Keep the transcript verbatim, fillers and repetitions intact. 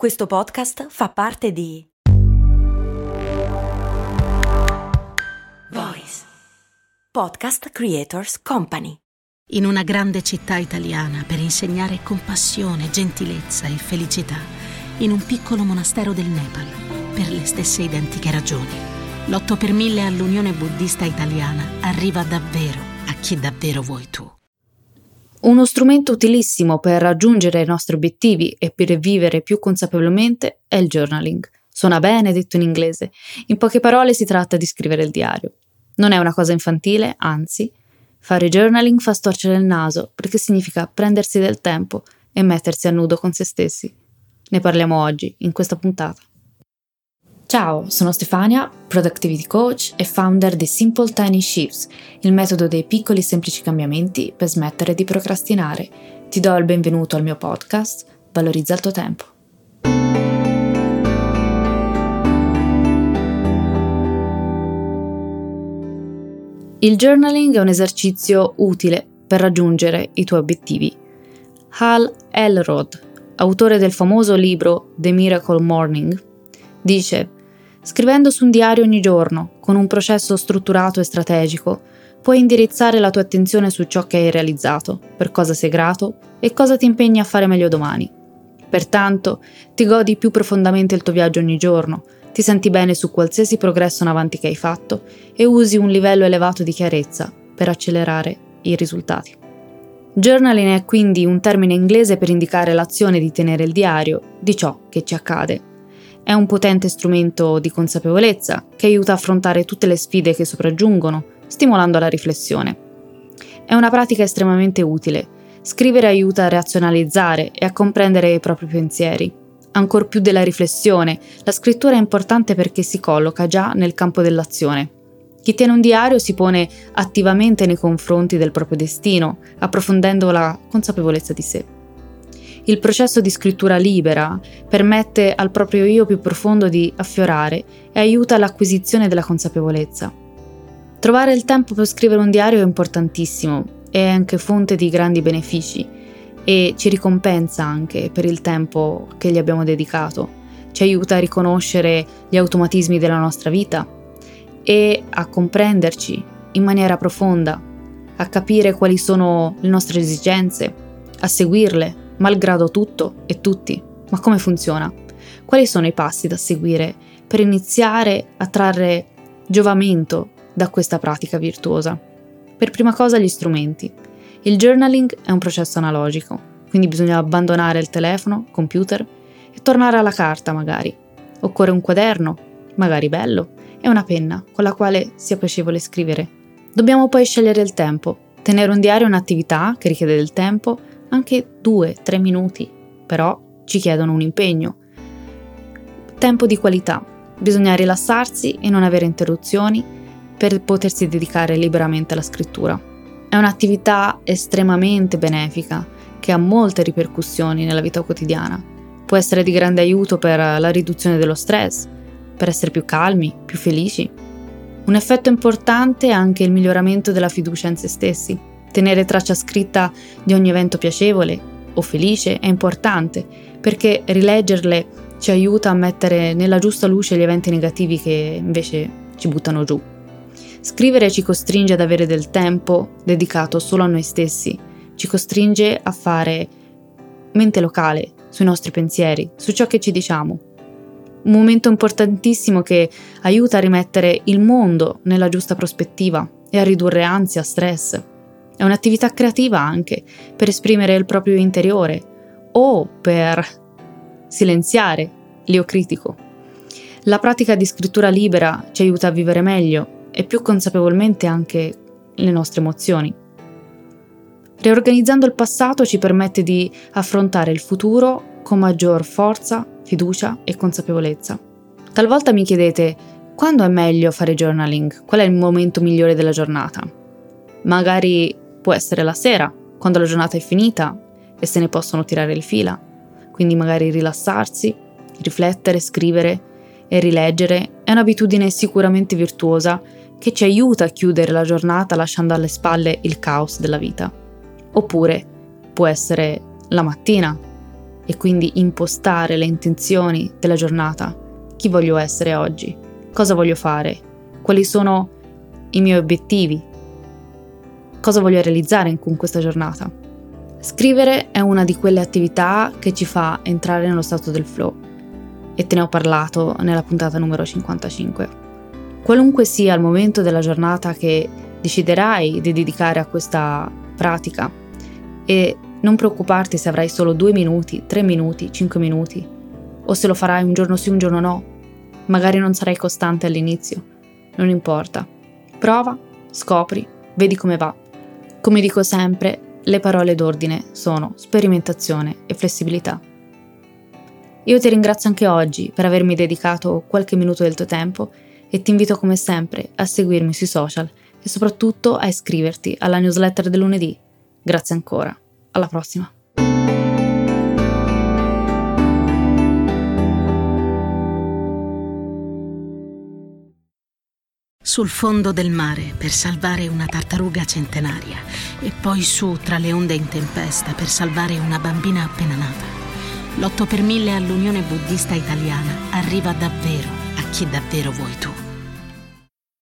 Questo podcast fa parte di Voice Podcast Creators Company. In una grande città italiana, per insegnare compassione, gentilezza e felicità, in un piccolo monastero del Nepal, per le stesse identiche ragioni. L'otto per mille all'Unione Buddista Italiana arriva davvero a chi davvero vuoi tu. Uno strumento utilissimo per raggiungere i nostri obiettivi e per vivere più consapevolmente è il journaling. Suona bene detto in inglese. In poche parole si tratta di scrivere il diario. Non è una cosa infantile, anzi, fare journaling fa storcere il naso perché significa prendersi del tempo e mettersi a nudo con se stessi. Ne parliamo oggi, in questa puntata. Ciao, sono Stefania, Productivity Coach e founder di Simple Tiny Shifts, il metodo dei piccoli e semplici cambiamenti per smettere di procrastinare. Ti do il benvenuto al mio podcast, Valorizza il tuo tempo. Il journaling è un esercizio utile per raggiungere i tuoi obiettivi. Hal Elrod, autore del famoso libro The Miracle Morning, dice: scrivendo su un diario ogni giorno, con un processo strutturato e strategico, puoi indirizzare la tua attenzione su ciò che hai realizzato, per cosa sei grato e cosa ti impegni a fare meglio domani. Pertanto, ti godi più profondamente il tuo viaggio ogni giorno, ti senti bene su qualsiasi progresso in avanti che hai fatto e usi un livello elevato di chiarezza per accelerare i risultati. Journaling è quindi un termine inglese per indicare l'azione di tenere il diario di ciò che ci accade. È un potente strumento di consapevolezza che aiuta a affrontare tutte le sfide che sopraggiungono, stimolando la riflessione. È una pratica estremamente utile. Scrivere aiuta a razionalizzare e a comprendere i propri pensieri. Ancor più della riflessione, la scrittura è importante perché si colloca già nel campo dell'azione. Chi tiene un diario si pone attivamente nei confronti del proprio destino, approfondendo la consapevolezza di sé. Il processo di scrittura libera permette al proprio io più profondo di affiorare e aiuta l'acquisizione della consapevolezza. Trovare il tempo per scrivere un diario è importantissimo, è anche fonte di grandi benefici e ci ricompensa anche per il tempo che gli abbiamo dedicato. Ci aiuta a riconoscere gli automatismi della nostra vita e a comprenderci in maniera profonda, a capire quali sono le nostre esigenze, a seguirle, malgrado tutto e tutti. Ma come funziona? Quali sono i passi da seguire per iniziare a trarre giovamento da questa pratica virtuosa? Per prima cosa gli strumenti. Il journaling è un processo analogico, quindi bisogna abbandonare il telefono, computer e tornare alla carta magari. Occorre un quaderno, magari bello, e una penna con la quale sia piacevole scrivere. Dobbiamo poi scegliere il tempo. Tenere un diario è un'attività che richiede del tempo, anche due tre minuti, però ci chiedono un impegno. Tempo di qualità. Bisogna rilassarsi e non avere interruzioni per potersi dedicare liberamente alla scrittura. È un'attività estremamente benefica che ha molte ripercussioni nella vita quotidiana. Può essere di grande aiuto per la riduzione dello stress, per essere più calmi, più felici. Un effetto importante è anche il miglioramento della fiducia in se stessi. Tenere traccia scritta di ogni evento piacevole o felice è importante perché rileggerle ci aiuta a mettere nella giusta luce gli eventi negativi che invece ci buttano giù. Scrivere ci costringe ad avere del tempo dedicato solo a noi stessi, ci costringe a fare mente locale sui nostri pensieri, su ciò che ci diciamo. Un momento importantissimo che aiuta a rimettere il mondo nella giusta prospettiva e a ridurre ansia, stress. È un'attività creativa anche per esprimere il proprio interiore o per silenziare l'io critico. La pratica di scrittura libera ci aiuta a vivere meglio e più consapevolmente anche le nostre emozioni. Riorganizzando il passato ci permette di affrontare il futuro con maggior forza, fiducia e consapevolezza. Talvolta mi chiedete: quando è meglio fare journaling? Qual è il momento migliore della giornata? Magari può essere la sera, quando la giornata è finita e se ne possono tirare il fila. Quindi magari rilassarsi, riflettere, scrivere e rileggere è un'abitudine sicuramente virtuosa che ci aiuta a chiudere la giornata lasciando alle spalle il caos della vita. Oppure può essere la mattina, e quindi impostare le intenzioni della giornata. Chi voglio essere oggi? Cosa voglio fare? Quali sono i miei obiettivi? Cosa voglio realizzare con questa giornata? Scrivere è una di quelle attività che ci fa entrare nello stato del flow e te ne ho parlato nella puntata numero cinquantacinque. Qualunque sia il momento della giornata che deciderai di dedicare a questa pratica, e non preoccuparti se avrai solo due minuti, tre minuti, cinque minuti, o se lo farai un giorno sì, un giorno no. Magari non sarai costante all'inizio, non importa. Prova, scopri, vedi come va. Come dico sempre, le parole d'ordine sono sperimentazione e flessibilità. Io ti ringrazio anche oggi per avermi dedicato qualche minuto del tuo tempo e ti invito come sempre a seguirmi sui social e soprattutto a iscriverti alla newsletter del lunedì. Grazie ancora, alla prossima! Sul fondo del mare per salvare una tartaruga centenaria e poi su tra le onde in tempesta per salvare una bambina appena nata. L'otto per mille all'Unione Buddista Italiana arriva davvero a chi davvero vuoi tu.